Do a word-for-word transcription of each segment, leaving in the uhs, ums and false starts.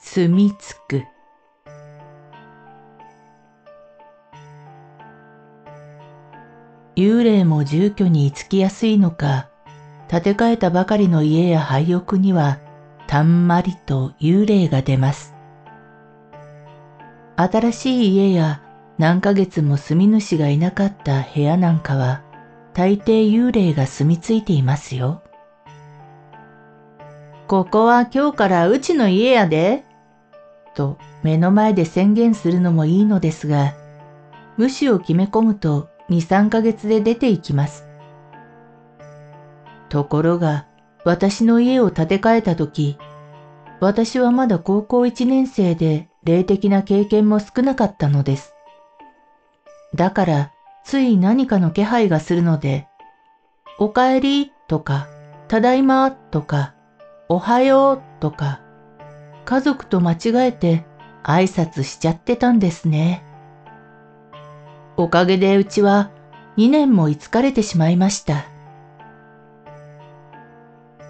住みつく。幽霊も住居に居つきやすいのか、建て替えたばかりの家や廃屋にはたんまりと幽霊が出ます。新しい家や何ヶ月も住み主がいなかった部屋なんかは、大抵幽霊が住みついていますよ。ここは今日からうちの家やで。と目の前で宣言するのもいいのですが、無視を決め込むとに、さんかげつで出て行きます。ところが私の家を建て替えた時、私はまだこうこういちねんせいで霊的な経験も少なかったのです。だからつい何かの気配がするので、おかえりとか、ただいまとか、おはようとか、家族と間違えて挨拶しちゃってたんですね。おかげでうちはにねんも居つかれてしまいました。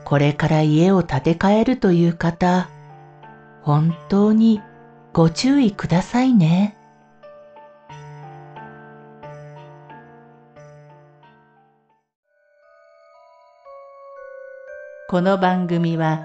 これから家を建て替えるという方、本当にご注意くださいね。この番組は